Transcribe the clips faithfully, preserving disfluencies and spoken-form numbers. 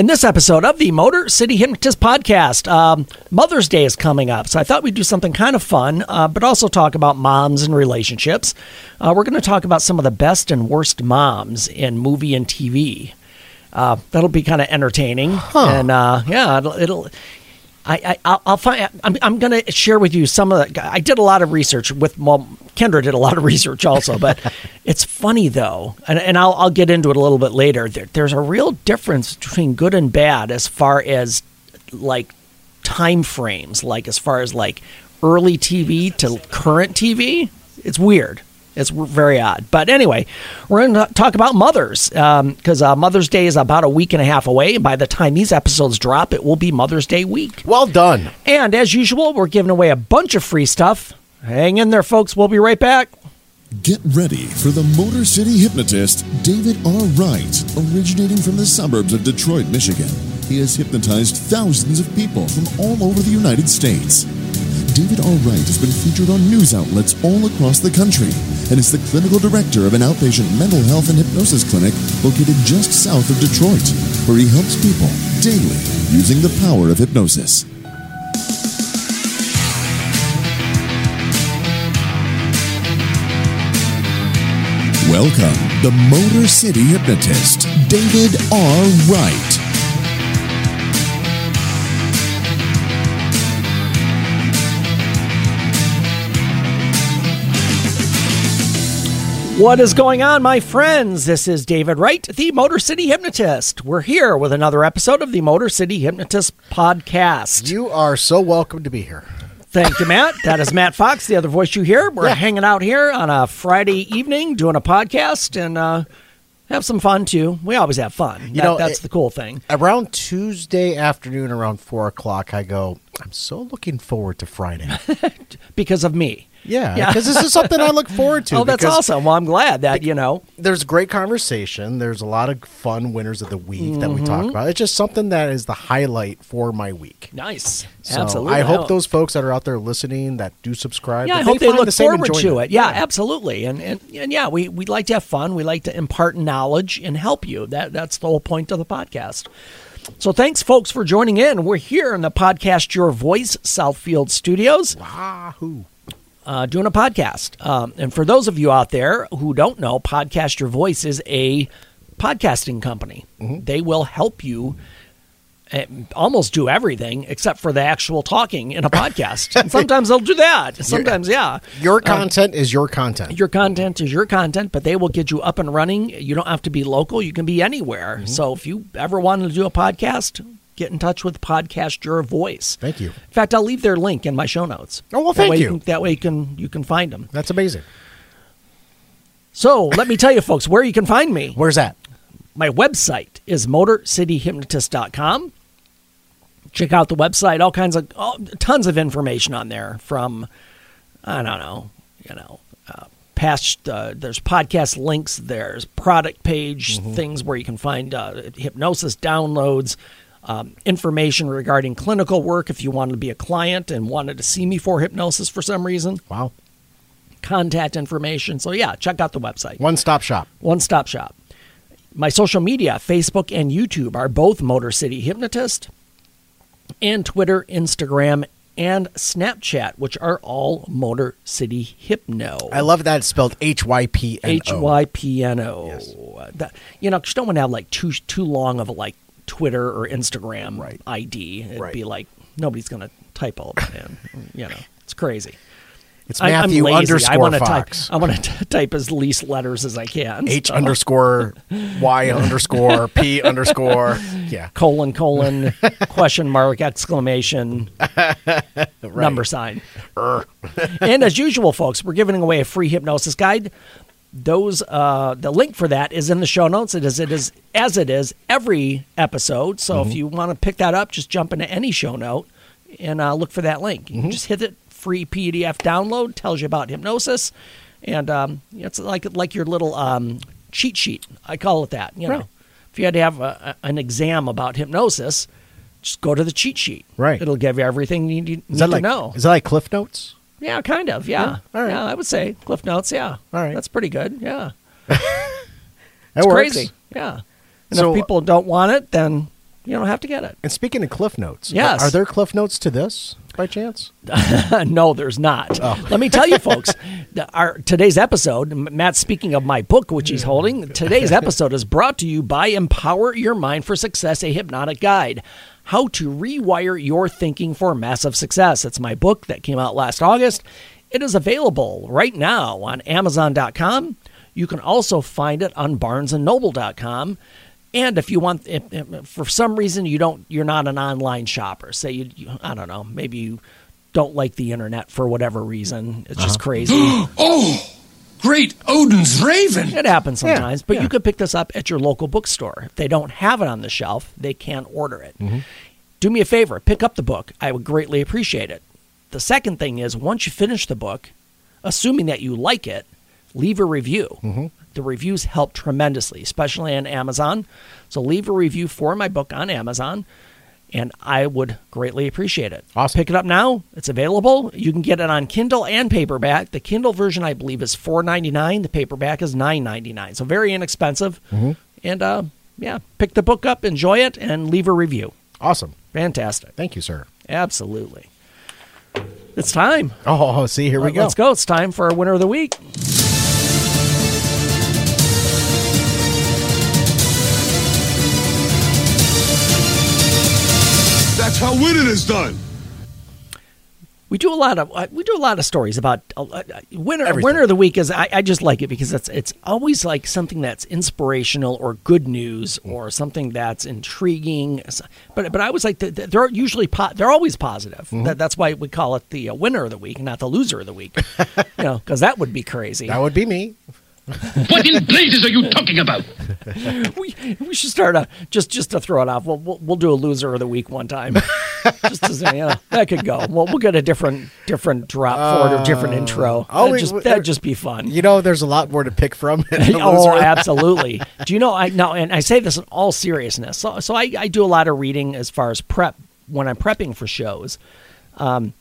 in this episode of the Motor City Hypnotist podcast, um, Mother's Day is coming up, so I thought we'd do something kind of fun, uh, but also talk about moms and relationships. Uh, we're going to talk about some of the best and worst moms in movie and T V. Uh, that'll be kind of entertaining, huh. and uh, yeah, it'll. it'll I, I I'll find. I'm I'm going to share with you some of the. I did a lot of research with. Well, Kendra did a lot of research also, but it's funny though, and and I'll I'll get into it a little bit later. There, there's a real difference between good and bad as far as like time frames, like as far as like early T V to current T V. It's weird. It's very odd. But anyway, we're going to talk about mothers because um, uh, Mother's Day is about a week and a half away. By the time these episodes drop, it will be Mother's Day week. Well done. And as usual, we're giving away a bunch of free stuff. Hang in there, folks. We'll be right back. Get ready for the Motor City Hypnotist, David R. Wright, originating from the suburbs of Detroit, Michigan. He has hypnotized thousands of people from all over the United States. David R. Wright has been featured on news outlets all across the country and is the clinical director of an outpatient mental health and hypnosis clinic located just south of Detroit, where he helps people daily using the power of hypnosis. Welcome, the Motor City Hypnotist, David R. Wright. What is going on, my friends? This is David Wright, the Motor City Hypnotist. We're here with another episode of the Motor City Hypnotist podcast. You are so welcome to be here. Thank you, Matt. That is Matt Fox, the other voice you hear. We're yeah. hanging out here on a Friday evening doing a podcast and uh, have some fun, too. We always have fun. You that, know, that's it, the cool thing. Around Tuesday afternoon, around four o'clock, I go, I'm so looking forward to Friday. Because of me. Yeah, because yeah. this is something I look forward to. Oh, that's awesome. Well, I'm glad that, you know. There's great conversation. There's a lot of fun winners of the week mm-hmm. that we talk about. It's just something that is the highlight for my week. Nice. So absolutely. I hope those folks that are out there listening that do subscribe. Yeah, I hope they, they look the forward to it. Yeah, yeah, absolutely. And, and and yeah, we we like to have fun. We like to impart knowledge and help you. That That's the whole point of the podcast. So thanks, folks, for joining in. We're here in the Podcast Your Voice, Southfield Studios. Wahoo. Uh, doing a podcast. Um, and for those of you out there who don't know, Podcast Your Voice is a podcasting company. Mm-hmm. They will help you almost do everything except for the actual talking in a podcast. And sometimes they'll do that. Sometimes, your, yeah. Your content uh, is your content. Your content is your content, but they will get you up and running. You don't have to be local. You can be anywhere. Mm-hmm. So if you ever wanted to do a podcast, get in touch with Podcast Your Voice. Thank you. In fact, I'll leave their link in my show notes. Oh, well, thank that way you. Can, that way you can you can find them. That's amazing. So let me tell you, folks, where you can find me. Where's that? My website is motor city hypnotist dot com. Check out the website. All kinds of, all, tons of information on there from, I don't know, you know, uh, past, uh, there's podcast links, there's product page, mm-hmm. things where you can find uh, hypnosis downloads, Um, information regarding clinical work if you wanted to be a client and wanted to see me for hypnosis for some reason. Wow. Contact information. So, yeah, check out the website. One-stop shop. One-stop shop. My social media, Facebook and YouTube, are both Motor City Hypnotist, and Twitter, Instagram, and Snapchat, which are all Motor City Hypno. I love that it's spelled H Y P N O. H Y P N O. Yes. That, you know, because you don't want to have, like, too, too long of a, like, Twitter or Instagram right. I D. It'd right. be like, nobody's going to type all that in. You know, it's crazy. It's I, Matthew I'm lazy. Underscore I wanna Fox. Type, I want to type as least letters as I can. H so. Underscore Y underscore P underscore. Yeah. Colon, colon, question mark, exclamation, right. number sign. And as usual, folks, we're giving away a free hypnosis guide. Those uh, the link for that is in the show notes. It is it is as it is every episode. So mm-hmm. if you want to pick that up, just jump into any show note and uh, look for that link. You mm-hmm. can just hit it. Free P D F download tells you about hypnosis, and um, it's like like your little um, cheat sheet. I call it that. You know, right. if you had to have a, a, an exam about hypnosis, just go to the cheat sheet. Right, it'll give you everything you need, need like, to know. Is that like Cliff Notes? Yeah, kind of. Yeah. Yeah. All right. Yeah, I would say Cliff Notes. Yeah. All right. That's pretty good. Yeah. That's crazy. Yeah. And so, if people don't want it, then you don't have to get it. And speaking of Cliff Notes, yes. are, are there Cliff Notes to this by chance? No, there's not. Oh. Let me tell you, folks, our today's episode, Matt, speaking of my book, which he's holding, today's episode is brought to you by Empower Your Mind for Success, a hypnotic guide. How to Rewire Your Thinking for Massive Success. It's my book that came out last August. It is available right now on Amazon dot com. You can also find it on Barnes and Noble dot com. And if you want, if, if for some reason you don't, you're not an online shopper. Say you, you I don't know, maybe you don't like the internet for whatever reason. It's just uh-huh. crazy. Oh, great Odin's Raven. It happens sometimes, yeah, but yeah. you could pick this up at your local bookstore. If they don't have it on the shelf, they can order it. Mm-hmm. Do me a favor, pick up the book. I would greatly appreciate it. The second thing is, once you finish the book, assuming that you like it, leave a review. Mm-hmm. The reviews help tremendously, especially on Amazon. So leave a review for my book on Amazon, and I would greatly appreciate it. Awesome. Pick it up now. It's available. You can get it on Kindle and paperback. The Kindle version, I believe, is four ninety-nine. The paperback is nine ninety-nine. So very inexpensive. Mm-hmm. And, uh, yeah, pick the book up, enjoy it, and leave a review. Awesome. Fantastic. Thank you, sir. Absolutely. It's time. Oh, see, here we go. Let's go. It's time for our winner of the week. That's how winning is done. We do a lot of uh, we do a lot of stories about uh, winner. Everything. Winner of the week is I, I just like it because it's it's always like something that's inspirational or good news or something that's intriguing. But but I always like the, the, they're usually po- they're always positive. Mm-hmm. That, that's why we call it the uh, winner of the week and not the loser of the week. You know, because that would be crazy. That would be me. What in blazes are you talking about? We we should start a just just to throw it off. We'll we'll, we'll do a loser of the week one time. Just to say, yeah, that could go. Well, we'll get a different different drop uh, for it or different intro. Oh, that'd, we, just, that'd just be fun. You know, there's a lot more to pick from. Oh, absolutely. Do you know? I no, and I say this in all seriousness. So so I I do a lot of reading as far as prep when I'm prepping for shows. Um,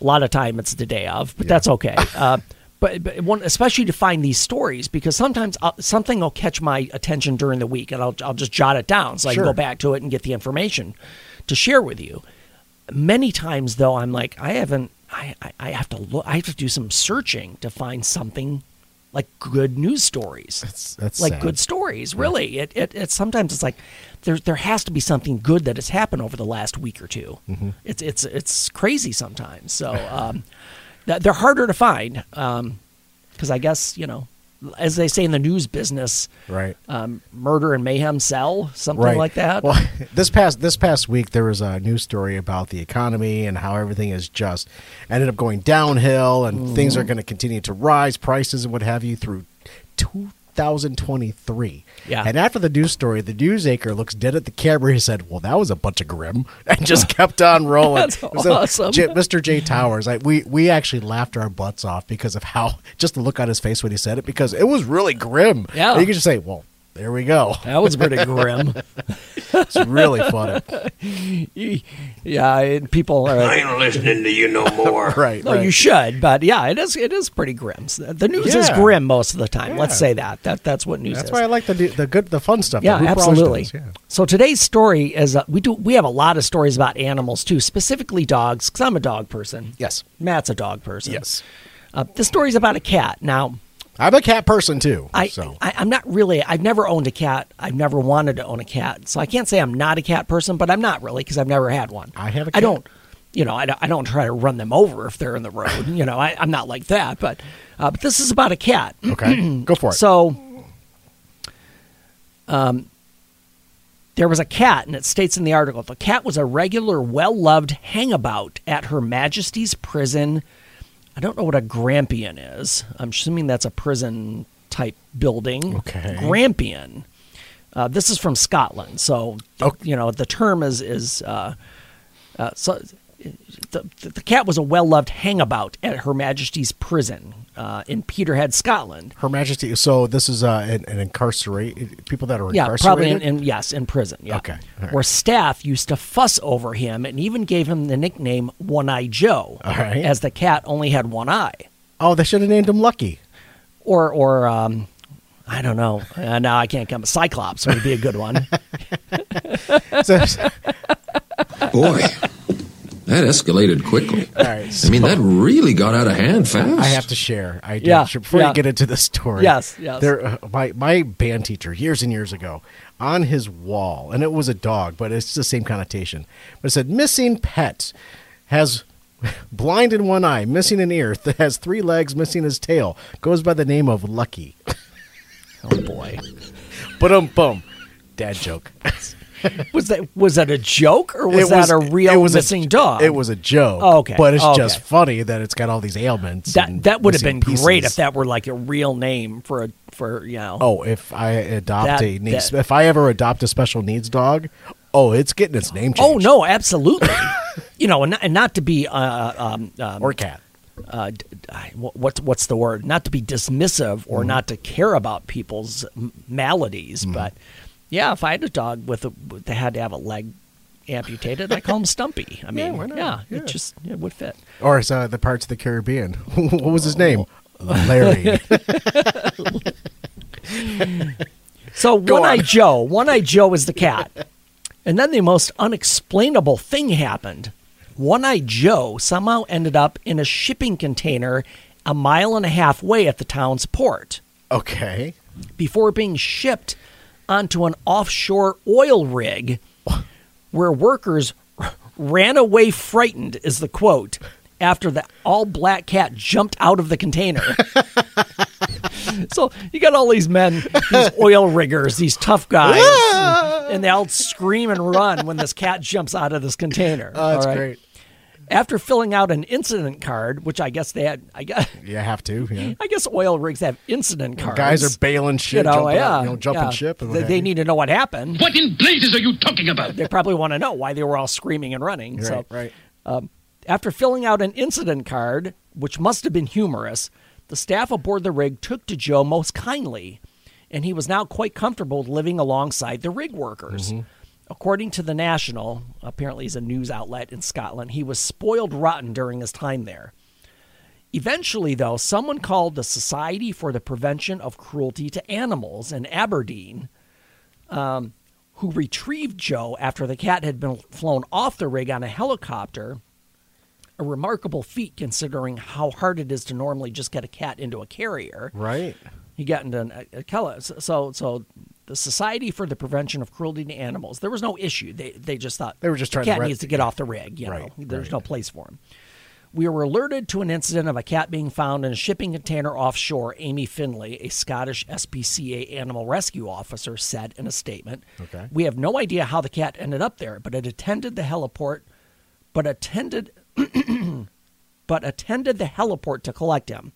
a lot of time it's the day of, but yeah. that's okay. Uh, But, but one, especially to find these stories, because sometimes I'll, something will catch my attention during the week, and I'll I'll just jot it down so I sure. can go back to it and get the information to share with you. Many times, though, I'm like, I haven't. I, I, I have to look. I have to do some searching to find something like good news stories. That's, that's like sad. Good stories. Really, yeah. it, it it sometimes it's like there there has to be something good that has happened over the last week or two. Mm-hmm. It's it's it's crazy sometimes. So. Um, They're harder to find because um, I guess, you know, as they say in the news business, right? Um, murder and mayhem sell, something right. like that. Well, this past this past week, there was a news story about the economy and how everything is just ended up going downhill and mm. things are going to continue to rise, prices and what have you, through two thousand twenty-three. Yeah. And after the news story, the newsmaker looks dead at the camera. He said, well, that was a bunch of grim, and just kept on rolling. That's awesome. So, Mister J. Towers, I, we, we actually laughed our butts off because of how, just the look on his face when he said it, because it was really grim. Yeah. And you could just say, well, there we go. That was pretty grim. It's really funny. Yeah, it, people are... I ain't listening to you no more. Right. No, right. You should, but yeah, it is It is pretty grim. The news yeah. is grim most of the time. Yeah. Let's say that. that. That's what news that's is. That's why I like the the good, the fun stuff. Yeah, absolutely. Does, yeah. So today's story is... Uh, we do we have a lot of stories about animals, too, specifically dogs, because I'm a dog person. Yes. Matt's a dog person. Yes. Uh, this story's about a cat. Now... I'm a cat person, too. I, so. I, I'm not really. I've never owned a cat. I've never wanted to own a cat. So I can't say I'm not a cat person, but I'm not really because I've never had one. I have a cat. I don't, you know, I don't, I don't try to run them over if they're in the road. You know, I, I'm not like that. But, uh, but this is about a cat. Okay. Go for it. So um, there was a cat, and it states in the article, the cat was a regular, well-loved hangabout at Her Majesty's Prison I don't know what a Grampian is. I'm assuming that's a prison-type building. Okay. Grampian. Uh, this is from Scotland, so th- okay. you know the term is is uh, uh, so. The, the cat was a well-loved hangabout at Her Majesty's Prison uh, in Peterhead, Scotland. Her Majesty. So this is uh, an, an incarcerate people that are yeah, incarcerated? Yeah, probably. In, in, yes, in prison. Yeah. Okay. Right. Where staff used to fuss over him and even gave him the nickname One-Eye Joe, right. as the cat only had one eye. Oh, they should have named him Lucky. Or, or um, I don't know. Uh, no, I can't come. Cyclops would be a good one. So, boy, that escalated quickly. All right, so I mean, that really got out of hand fast. I have to share. I did, yeah, before yeah. you get into the story. Yes, yes. There, uh, my my band teacher years and years ago, on his wall, and it was a dog, but it's the same connotation. But it said, "Missing pet has blind in one eye, missing an ear, that has three legs, missing his tail. Goes by the name of Lucky." Oh boy! But um, boom, dad joke. Was that was that a joke or was, was that a real was missing a, dog? It was a joke. Oh, okay, but it's oh, okay. just funny that it's got all these ailments. That that would have been pieces. Great if that were like a real name for a for you know. Oh, if I adopt that, a needs, that, if I ever adopt a special needs dog, oh, it's getting its name changed. Oh no, absolutely. You know, and not, and not to be uh, um, um, or cat. Uh, what's what's the word? Not to be dismissive or mm. not to care about people's maladies, mm. but. Yeah, if I had a dog with a, that had to have a leg amputated, I call him Stumpy. I mean, yeah, why not? yeah, yeah. it just it would fit. Or as, uh, the Pirates of the Caribbean. What was his name? Larry. So One-Eye Joe. One-Eye Joe is the cat. And then the most unexplainable thing happened. One-Eye Joe somehow ended up in a shipping container a mile and a half away at the town's port. Okay. Before being shipped onto an offshore oil rig where workers ran away frightened, is the quote, after the all-black cat jumped out of the container. So you got all these men, these oil riggers, these tough guys, and, and they all scream and run when this cat jumps out of this container. Oh, that's all right? Great. After filling out an incident card, which I guess they had, I guess you have to. Yeah. I guess oil rigs have incident cards. Guys are bailing shit, you know, jumping, yeah, out, you know, jumping yeah. ship. And they they need to know what happened. What in blazes are you talking about? They probably want to know why they were all screaming and running. Right, so, right. Um, after filling out an incident card, which must have been humorous, the staff aboard the rig took to Joe most kindly, and he was now quite comfortable living alongside the rig workers. Mm-hmm. According to The National, apparently he's a news outlet in Scotland, he was spoiled rotten during his time there. Eventually, though, someone called the Society for the Prevention of Cruelty to Animals in Aberdeen, um, who retrieved Joe after the cat had been flown off the rig on a helicopter, a remarkable feat considering how hard it is to normally just get a cat into a carrier. Right. He got into an, a, a so so... The Society for the Prevention of Cruelty to Animals. There was no issue. They they just thought they were just trying. The cat to needs to get off the rig. You right, know, there's right. no place for him. We were alerted to an incident of a cat being found in a shipping container offshore. Amy Finley, a Scottish S P C A animal rescue officer, said in a statement, "Okay, we have no idea how the cat ended up there, but it attended the heliport, but attended, but attended the heliport to collect him."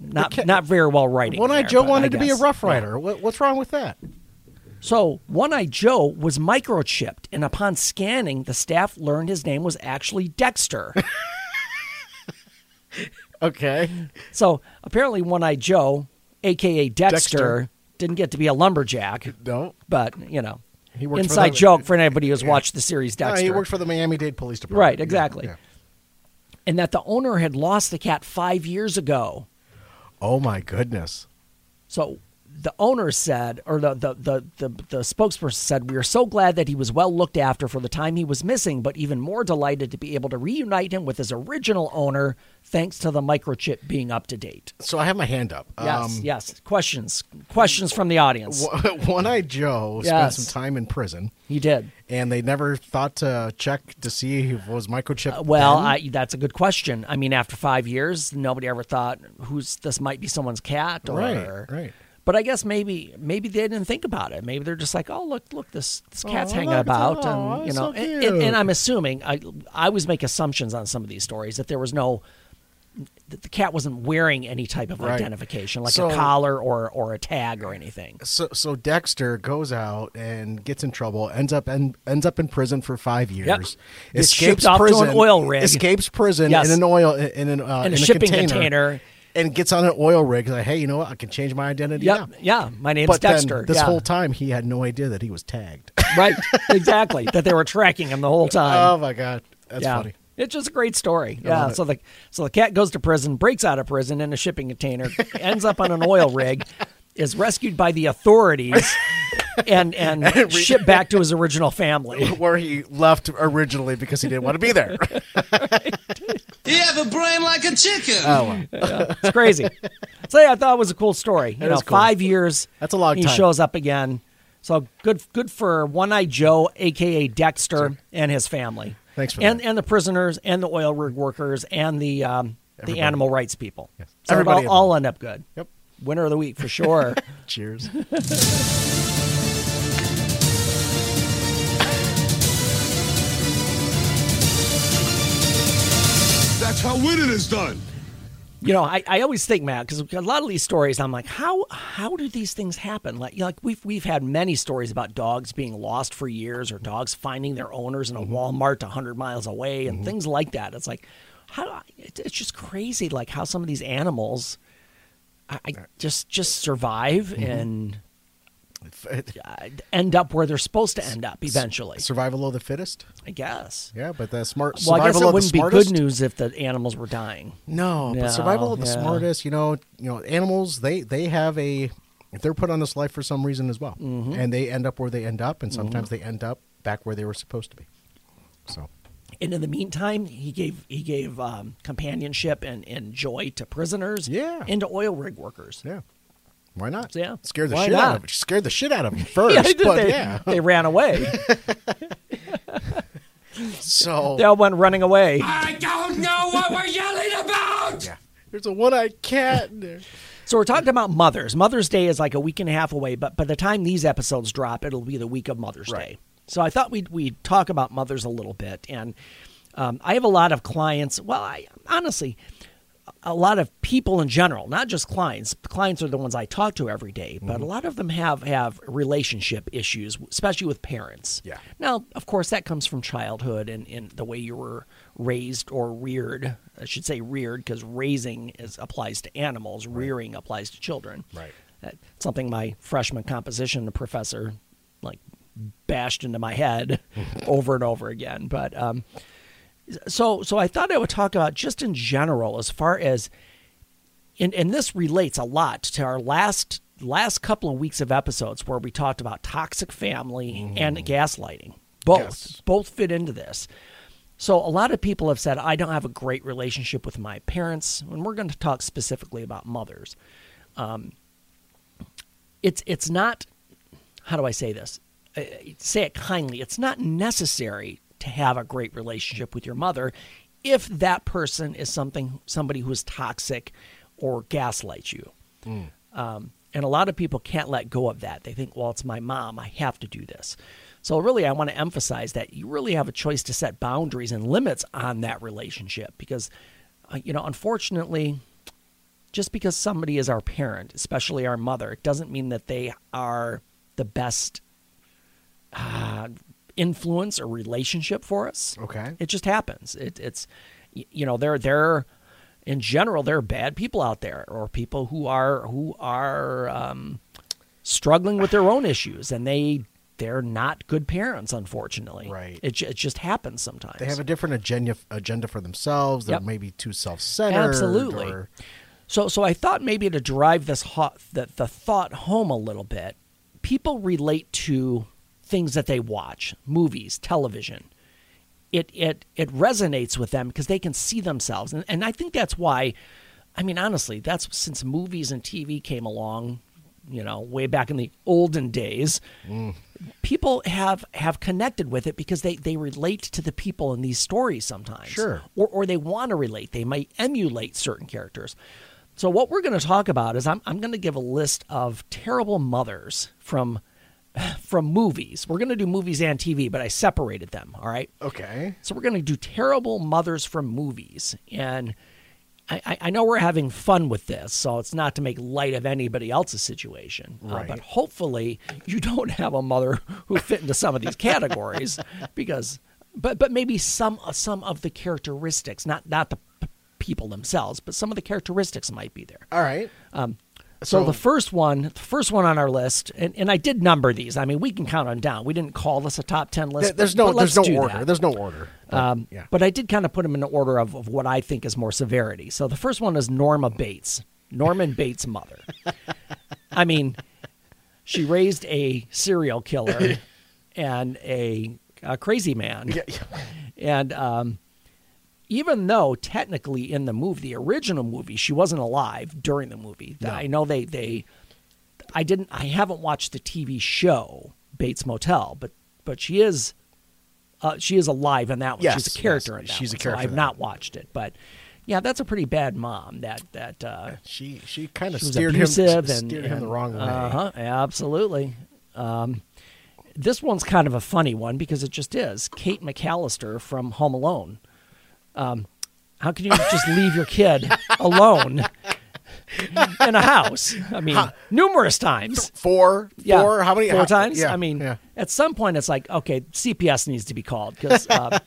Not cat, not very well writing. One-Eye Joe wanted to be a Rough Rider. Yeah. What, what's wrong with that? So One-Eye Joe was microchipped, and upon scanning, the staff learned his name was actually Dexter. Okay. So apparently One-Eye Joe, a k a. Dexter, Dexter, didn't get to be a lumberjack. No. But, you know, he inside for the, joke for anybody who's yeah. watched the series Dexter. No, he worked for the Miami-Dade Police Department. Right, exactly. Yeah. And that the owner had lost the cat five years ago. Oh, my goodness. So the owner said, or the, the, the, the, the spokesperson said, "We are so glad that he was well looked after for the time he was missing, but even more delighted to be able to reunite him with his original owner, thanks to the microchip being up to date." So I have my hand up. Yes, um, yes. Questions. Questions from the audience. One-Eye Joe yes. spent some time in prison. He did. And they never thought to check to see if it was microchipped. Uh, well, I, that's a good question. I mean, after five years, nobody ever thought, "Who's this? Might be someone's cat." Or, right, right. But I guess maybe maybe they didn't think about it. Maybe they're just like, "Oh, look, look, this this cat's oh, hanging look, about," oh, and you know. So and, and, and I'm assuming I I always make assumptions on some of these stories that there was no that the cat wasn't wearing any type of right. identification, like so, a collar or or a tag or anything. So so Dexter goes out and gets in trouble, ends up in, ends up in prison for five years. Yep. Escapes off prison, to an oil rig. Escapes prison yes. in an oil in an uh, in a in shipping a container, container, and gets on an oil rig. Like, hey, you know what? I can change my identity. Yep. Yeah, yeah. My name's but Dexter. Then this yeah. whole time, he had no idea that he was tagged. Right, exactly. That they were tracking him the whole time. Oh my God, that's yeah. funny. It's just a great story. Yeah. So the so the cat goes to prison, breaks out of prison in a shipping container, ends up on an oil rig, is rescued by the authorities, and and, and re- shipped back to his original family, where he left originally because he didn't want to be there. You have a brain like a chicken. Oh, yeah, it's crazy. So yeah, I thought it was a cool story. You it know, cool. Five years. That's a long he time. He shows up again. So good, good for One-Eye Joe, aka Dexter, sure. and his family. Thanks for and, that. And the prisoners, and the oil rig workers, and the um, the animal rights people. Yes. So everybody all, all end up good. Yep. Winner of the week for sure. Cheers. That's how winning is done. You know, I, I always think, Matt, because a lot of these stories, I'm like, how how do these things happen? Like, you know, like we've we've had many stories about dogs being lost for years, or dogs finding their owners in a mm-hmm. Walmart one hundred miles away, and mm-hmm. things like that. It's like, how it's just crazy, like how some of these animals, I, I just just survive mm-hmm. and uh, end up where they're supposed to end up eventually. Survival of the fittest, I guess. Yeah, but the smart. Well, I guess it wouldn't be good news if the animals were dying. No, no but survival of the yeah. smartest. You know, you know, animals they they have a if they're put on this life for some reason as well, mm-hmm. and they end up where they end up, and sometimes mm-hmm. they end up back where they were supposed to be. So. And in the meantime, he gave he gave um, companionship and, and joy to prisoners, yeah, and to oil rig workers. Yeah, why not? Yeah, scared the why shit not? out of him. Scared the shit out of him first, yeah, but they, yeah, they ran away. So they all went running away. I don't know what we're yelling about. Yeah, there's a one-eyed cat in there. So we're talking about mothers. Mother's Day is like a week and a half away, but by the time these episodes drop, it'll be the week of Mother's right. Day. So I thought we'd, we'd talk about mothers a little bit. And um, I have a lot of clients. Well, I, honestly, a lot of people in general, not just clients. Clients are the ones I talk to every day. But mm-hmm. a lot of them have, have relationship issues, especially with parents. Yeah. Now, of course, that comes from childhood and, and the way you were raised or reared. I should say reared because raising is applies to animals. Right. Rearing applies to children. Right. That's something my freshman composition professor, like, bashed into my head over and over again. But um, so so I thought I would talk about just in general as far as, and, and this relates a lot to our last last couple of weeks of episodes where we talked about toxic family mm. and gaslighting. Both, yes. both fit into this. So a lot of people have said, I don't have a great relationship with my parents, and we're going to talk specifically about mothers. Um, it's it's not, how do I say this? Say it kindly, it's not necessary to have a great relationship with your mother if that person is something somebody who is toxic or gaslights you. Mm. Um, and a lot of people can't let go of that. They think, well, it's my mom. I have to do this. So really, I want to emphasize that you really have a choice to set boundaries and limits on that relationship because, uh, you know, unfortunately, just because somebody is our parent, especially our mother, it doesn't mean that they are the best Uh, influence or relationship for us. Okay. It just happens. It, it's, you know, there, there, in general, there are bad people out there or people who are, who are um, struggling with their own issues and they, they're not good parents, unfortunately. Right. It, it just happens sometimes. They have a different agenda, agenda for themselves. They're yep. maybe too self-centered. Absolutely. Or... So, so I thought maybe to drive this hot, the, the thought home a little bit, people relate to things that they watch, movies, television. It it it resonates with them because they can see themselves. And, and I think that's why, I mean, honestly, that's since movies and T V came along, you know, way back in the olden days, mm. people have, have connected with it because they, they relate to the people in these stories sometimes. Sure. Or, or they want to relate. They might emulate certain characters. So what we're going to talk about is I'm I'm going to give a list of terrible mothers from From movies. We're going to do movies and T V, but I separated them, all right? Okay. So we're going to do terrible mothers from movies. And I, I know we're having fun with this, so it's not to make light of anybody else's situation. Right. Uh, but hopefully you don't have a mother who fit into some of these categories because, but but maybe some some of the characteristics, not, not the p- people themselves, but some of the characteristics might be there. All right. Um So, so the first one, the first one on our list, and, and I did number these. I mean, we can count them down. We didn't call this a top ten list. There's but, no, but there's no order. That. There's no order. But, um, yeah. but I did kind of put them in the order of, of what I think is more severity. So the first one is Norma Bates, Norman Bates' mother. I mean, She raised a serial killer and a, a crazy man. Yeah, yeah. And um, even though technically in the movie, the original movie, she wasn't alive during the movie. No. I know they, they, I didn't, I haven't watched the T V show Bates Motel, but, but she is, uh, she is alive in that one. Yes, she's a character yes, in that she's one. A character. So I've not watched it, but yeah, that's a pretty bad mom. That that uh, she she kind of steered him steered and, him and, the wrong way. Uh huh. Absolutely. Um, this one's kind of a funny one because it just is Kate McAllister from Home Alone. Um, how can you just leave your kid alone in a house? I mean, huh. numerous times. Four. Yeah. Four. How many? Four how, times. Yeah, I mean, yeah. At some point, it's like okay, C P S needs to be called because. Uh,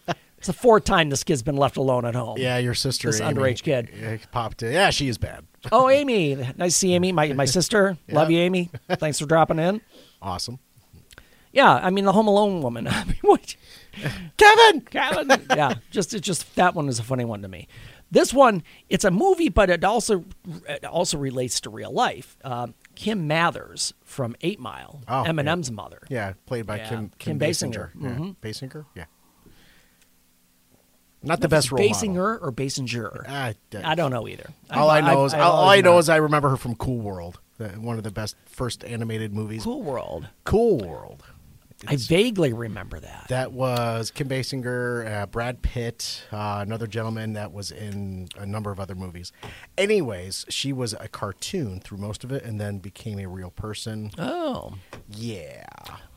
It's the fourth time this kid's been left alone at home. Yeah, your sister, this Amy, underage kid, yeah, popped in. Yeah, she is bad. Oh, Amy, nice to see Amy, my my sister. Yeah. Love you, Amy. Thanks for dropping in. Awesome. Yeah, I mean the Home Alone woman. I mean, what? Kevin, Kevin. Yeah, just it just that one is a funny one to me. This one, it's a movie, but it also it also relates to real life. Um, Kim Mathers from Eight Mile, oh, Eminem's yeah. mother. Yeah, played by yeah. Kim Kim, Kim Basinger. Basinger. Yeah. Mm-hmm. Basinger, yeah. Not the best role Basinger model. Or Basinger? I, I don't know either. All I, I know is I, I, all I know not. is I remember her from Cool World, the, one of the best first animated movies. Cool World. Cool World. It's, I vaguely remember that. That was Kim Basinger, uh, Brad Pitt, uh, another gentleman that was in a number of other movies. Anyways, she was a cartoon through most of it and then became a real person. Oh. Yeah.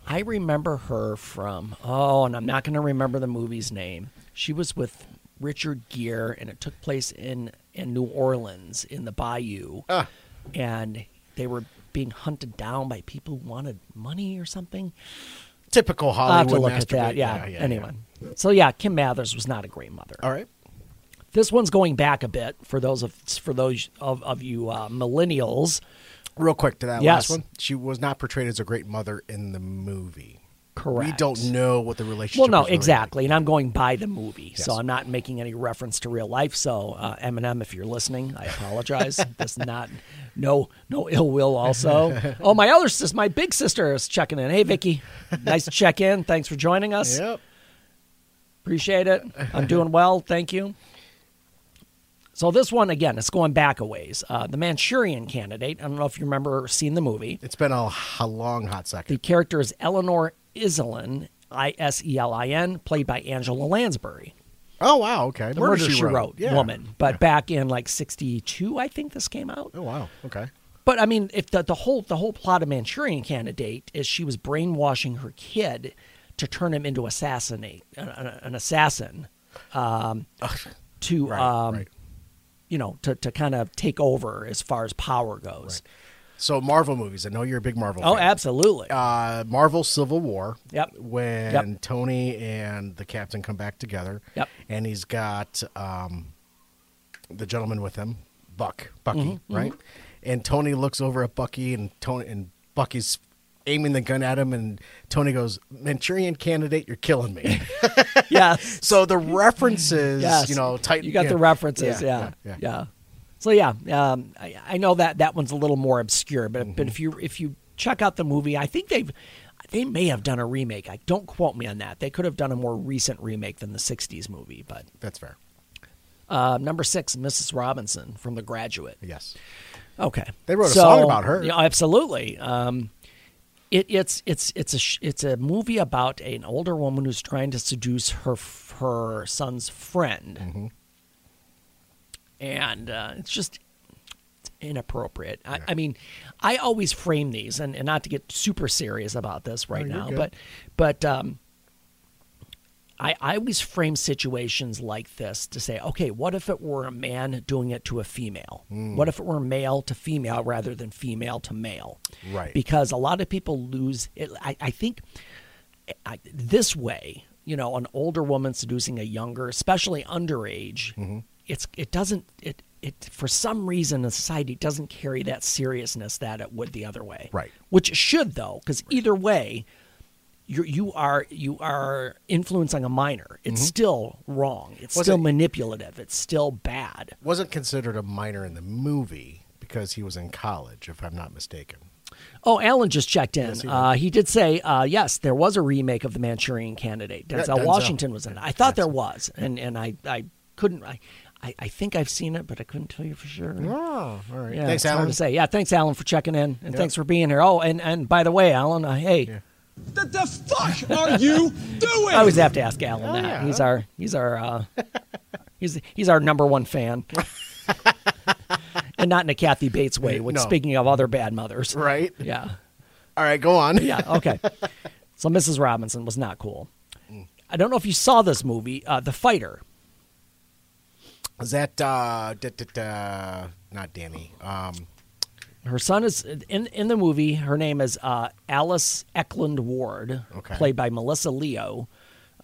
I remember her from, oh, and I'm not going to remember the movie's name. She was with Richard Gere, and it took place in, in New Orleans, in the bayou. Uh. And they were being hunted down by people who wanted money or something. Typical Hollywood. I'll have to look at that. Yeah, yeah, yeah anyway. Yeah. So, yeah, Kim Mathers was not a great mother. All right. This one's going back a bit for those of for those of, of you uh, millennials. Real quick to that yes. last one. She was not portrayed as a great mother in the movie. Correct. We don't know what the relationship is. Well, no, really exactly. Like. And I'm going by the movie. Yes. So I'm not making any reference to real life. So, uh, Eminem, if you're listening, I apologize. That's not, no, no ill will also. Oh, my other sister, my big sister is checking in. Hey, Vicky. Nice to check in. Thanks for joining us. Yep. Appreciate it. I'm doing well. Thank you. So this one, again, it's going back a ways. Uh, the Manchurian Candidate. I don't know if you remember or seen the movie. It's been a long hot second. The character is Eleanor Iselin, I S E L I N, played by Angela Lansbury. Oh, wow, okay. The Murder, Murder She Wrote, wrote yeah. woman. But yeah. back in, like, sixty-two, I think this came out. Oh, wow, okay. But, I mean, if the, the whole the whole plot of Manchurian Candidate is she was brainwashing her kid to turn him into assassinate an, an assassin um, to, right, um, right. you know, to, to kind of take over as far as power goes. Right. So Marvel movies. I know you're a big Marvel fan. Oh, absolutely. Uh, Marvel Civil War. Yep. When yep. Tony and the Captain come back together. Yep. And he's got um, the gentleman with him, Buck, Bucky, mm-hmm, right? Mm-hmm. And Tony looks over at Bucky, and Tony and Bucky's aiming the gun at him, and Tony goes, "Manchurian Candidate, you're killing me." Yes. So the references, yes. you know, Titan. You got yeah. the references. Yeah. Yeah. yeah, yeah. yeah. So yeah, um, I, I know that that one's a little more obscure, but mm-hmm. but if you if you check out the movie, I think they've they may have done a remake. I don't quote me on that. They could have done a more recent remake than the sixties movie, but that's fair. Uh, number six, Missus Robinson from The Graduate. Yes. Okay. They wrote so, a song about her. Yeah, absolutely. Um, it, it's it's it's a it's a movie about an older woman who's trying to seduce her her son's friend. Mm-hmm. And uh, it's just it's inappropriate. I, yeah. I mean, I always frame these, and, and not to get super serious about this right oh, now, good. but but um, I, I always frame situations like this to say, okay, what if it were a man doing it to a female? Mm. What if it were male to female rather than female to male? Right. Because a lot of people lose it. I, I think I, this way, you know, an older woman seducing a younger, especially underage, mm-hmm. It's it doesn't it it for some reason in society doesn't carry that seriousness that it would the other way, right? Which it should though, because right. either way, you you are you are influencing a minor. It's mm-hmm. still wrong. It's was still it, manipulative. It's still bad. Wasn't considered a minor in the movie because he was in college, if I'm not mistaken. Oh, Alan just checked in. Yes, he, uh, he did say, uh, yes, there was a remake of The Manchurian Candidate. Denzel yeah, Washington was in it. I thought Denzel. there was, and and I, I couldn't. I, I, I think I've seen it, but I couldn't tell you for sure. Oh, all right. Yeah, thanks, Alan. To say. Yeah, thanks, Alan, for checking in, and yep. thanks for being here. Oh, and, and by the way, Alan, uh, hey. Yeah. What the fuck are you doing? I always have to ask Alan oh, that. Yeah. He's our he's our uh, he's he's our number one fan, and not in a Kathy Bates way. When no. speaking of other bad mothers, right? Yeah. All right, go on. Yeah. Okay. So Missus Robinson was not cool. I don't know if you saw this movie, uh, The Fighter. Is that uh, da, da, da, not Danny? Um, Her son is in in the movie. Her name is uh, Alice Eklund Ward, okay. played by Melissa Leo.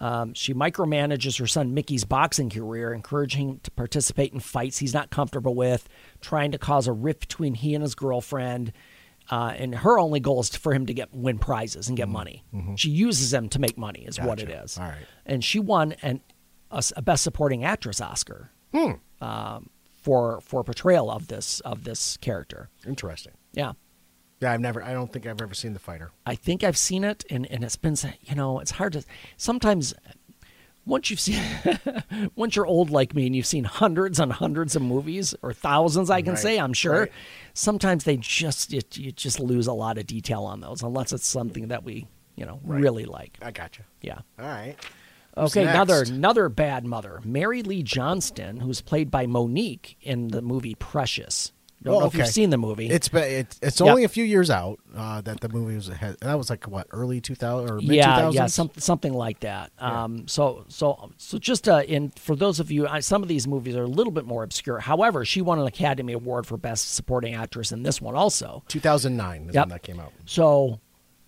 Um, she micromanages her son Mickey's boxing career, encouraging him to participate in fights he's not comfortable with, trying to cause a rift between he and his girlfriend. Uh, and her only goal is for him to get win prizes and get mm-hmm. money. Mm-hmm. She uses him to make money, is gotcha. what it is. All right. And she won an a, a Best Supporting Actress Oscar. Hmm. Um, for for portrayal of this of this character. Interesting. Yeah. Yeah, I've never I don't think I've ever seen The Fighter. I think I've seen it and, and it's been you know, it's hard to sometimes once you've seen once you're old like me and you've seen hundreds and hundreds of movies or thousands I can right. say, I'm sure. Right. Sometimes they just it, you just lose a lot of detail on those unless it's something that we, you know, right. really like. I gotcha. Yeah. All right. Who's okay, next? another another bad mother, Mary Lee Johnston, who's played by Monique in the movie Precious. Don't oh, know if okay. you've seen the movie. It's it's, it's yep. only a few years out uh, that the movie was. That was like what early two thousand or mid two thousands. Yeah, yeah, some, something like that. Yeah. Um, so so so just uh, in for those of you, I, some of these movies are a little bit more obscure. However, she won an Academy Award for Best Supporting Actress in this one also. Two thousand nine is yep. when that came out. So.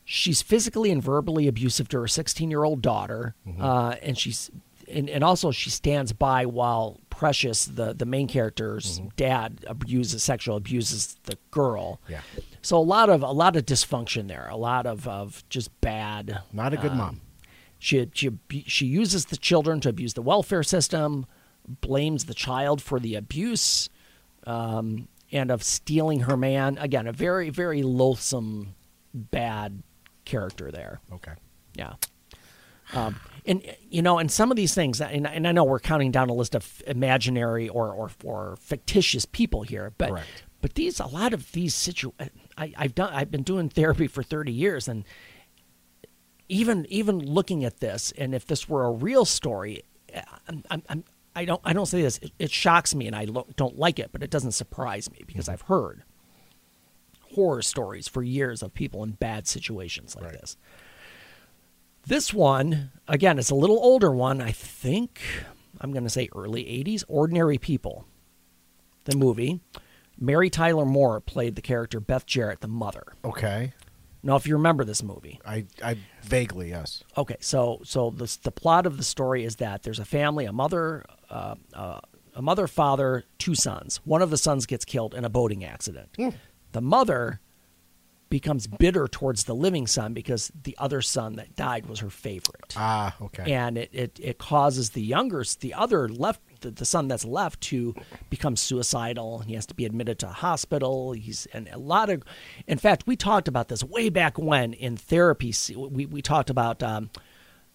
She's physically and verbally abusive to her sixteen-year-old daughter, mm-hmm. uh, and she's and, and also she stands by while Precious, the, the main character's mm-hmm. dad, abuses sexual abuses the girl. Yeah. So a lot of a lot of dysfunction there, a lot of, of just bad. Not a good um, mom. She she she uses the children to abuse the welfare system, blames the child for the abuse, um, and of stealing her man. Again, a very very loathsome, bad. character there. Okay. Yeah. Um, and, you know, and some of these things, and, and I know we're counting down a list of imaginary or or, or fictitious people here, but Correct. but these, a lot of these situations, I've done, I've been doing therapy for thirty years, and even even looking at this, and if this were a real story, I'm, I'm, I'm, I don't I don't say this, it, it shocks me and I lo- don't like it, but it doesn't surprise me because mm-hmm. I've heard horror stories for years of people in bad situations like right. this. This one, again, it's a little older one. I think I'm going to say early eighties, Ordinary People, the movie. Mary Tyler Moore played the character Beth Jarrett, the mother. Okay. Now, if you remember this movie. I, I vaguely, yes. Okay. So, so this, the plot of the story is that there's a family, a mother, uh, uh, a mother, father, two sons. One of the sons gets killed in a boating accident. Mm. The mother becomes bitter towards the living son because the other son that died was her favorite. Ah, okay. And it, it, it causes the younger, the other left, the, the son that's left to become suicidal. He has to be admitted to a hospital. He's and a lot of, in fact, we talked about this way back when in therapy. We we talked about um,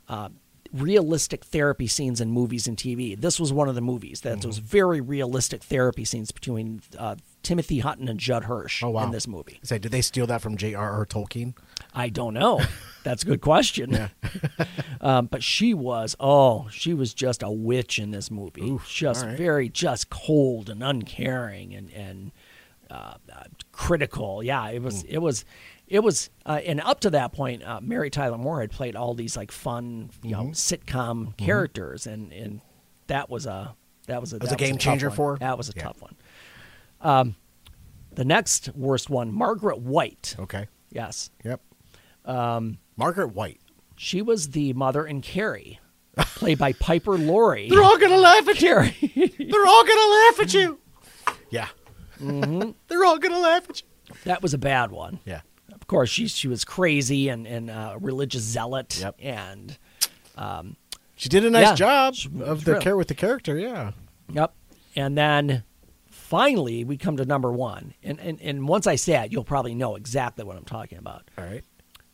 uh, realistic therapy scenes in movies and T V. This was one of the movies that mm-hmm. was very realistic therapy scenes between. Uh, Timothy Hutton and Judd Hirsch oh, wow. in this movie. So did they steal that from J R R Tolkien? I don't know. That's a good question. Yeah. um, but she was, oh, she was just a witch in this movie. Oof, just right. very, just cold and uncaring and, and uh, uh, critical. Yeah, it was, mm. it was, it was, uh, and up to that point, uh, Mary Tyler Moore had played all these like fun, you mm-hmm. know, sitcom mm-hmm. characters. And, and that was a, that was a, that was a game was a changer for her. That was a yeah. tough one. Um, the next worst one, Margaret White. Okay. Yes. Yep. Um, Margaret White. She was the mother in Carrie, played by Piper Laurie. They're all gonna laugh at you. They're all gonna laugh at you. Yeah. Mm-hmm. They're all gonna laugh at you. That was a bad one. Yeah. Of course, she she was crazy and and a uh, religious zealot. Yep. And um, she did a nice yeah, job of the really. care with the character. Yeah. Yep. And then. finally, we come to number one. And, and, and once I say it, you'll probably know exactly what I'm talking about. All right.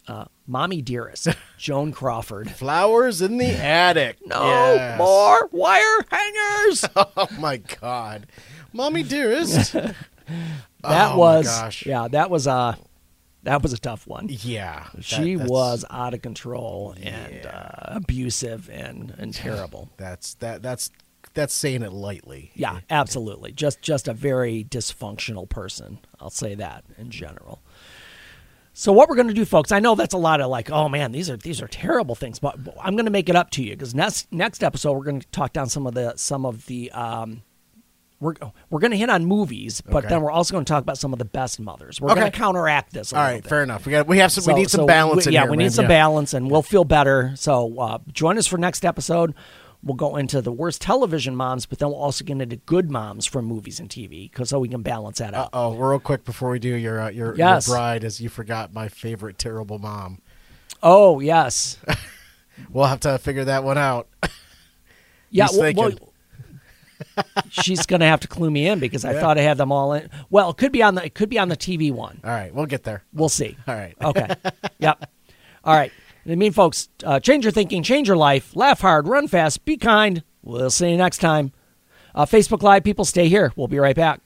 Uh, Mommy Dearest, Joan Crawford. Flowers in the Attic. No yes. more wire hangers. Oh, my God. Mommy Dearest. that oh was, my gosh. yeah, that was a, that was a tough one. Yeah. She that, was out of control and yeah. uh, abusive and, and terrible. That's, that, that's, that's saying it lightly. Yeah, absolutely. Just, just a very dysfunctional person. I'll say that in general. So what we're going to do, folks, I know that's a lot of like, oh, man, these are these are terrible things, but I'm going to make it up to you because next next episode we're going to talk down some of the some of the um, we're we're going to hit on movies, but okay. then we're also going to talk about some of the best mothers. We're okay. going to counteract this. A All right, bit. fair enough. We got we have some, so, we need some so balance. We, in yeah, here, we man. need some yeah. balance, and we'll feel better. So uh, join us for next episode. We'll go into the worst television moms, but then we'll also get into good moms from movies and T V, because so we can balance that out. Oh, real quick before we do your uh, your, yes. your bride, as you forgot my favorite terrible mom. Oh yes, we'll have to figure that one out. yeah, well, well, she's gonna have to clue me in because yeah. I thought I had them all in. Well, it could be on the it could be on the T V one. All right, we'll get there. We'll see. All right. Okay. Yep. All right. I mean, folks, uh, change your thinking, change your life, laugh hard, run fast, be kind. We'll see you next time. Uh, Facebook Live people, stay here. We'll be right back.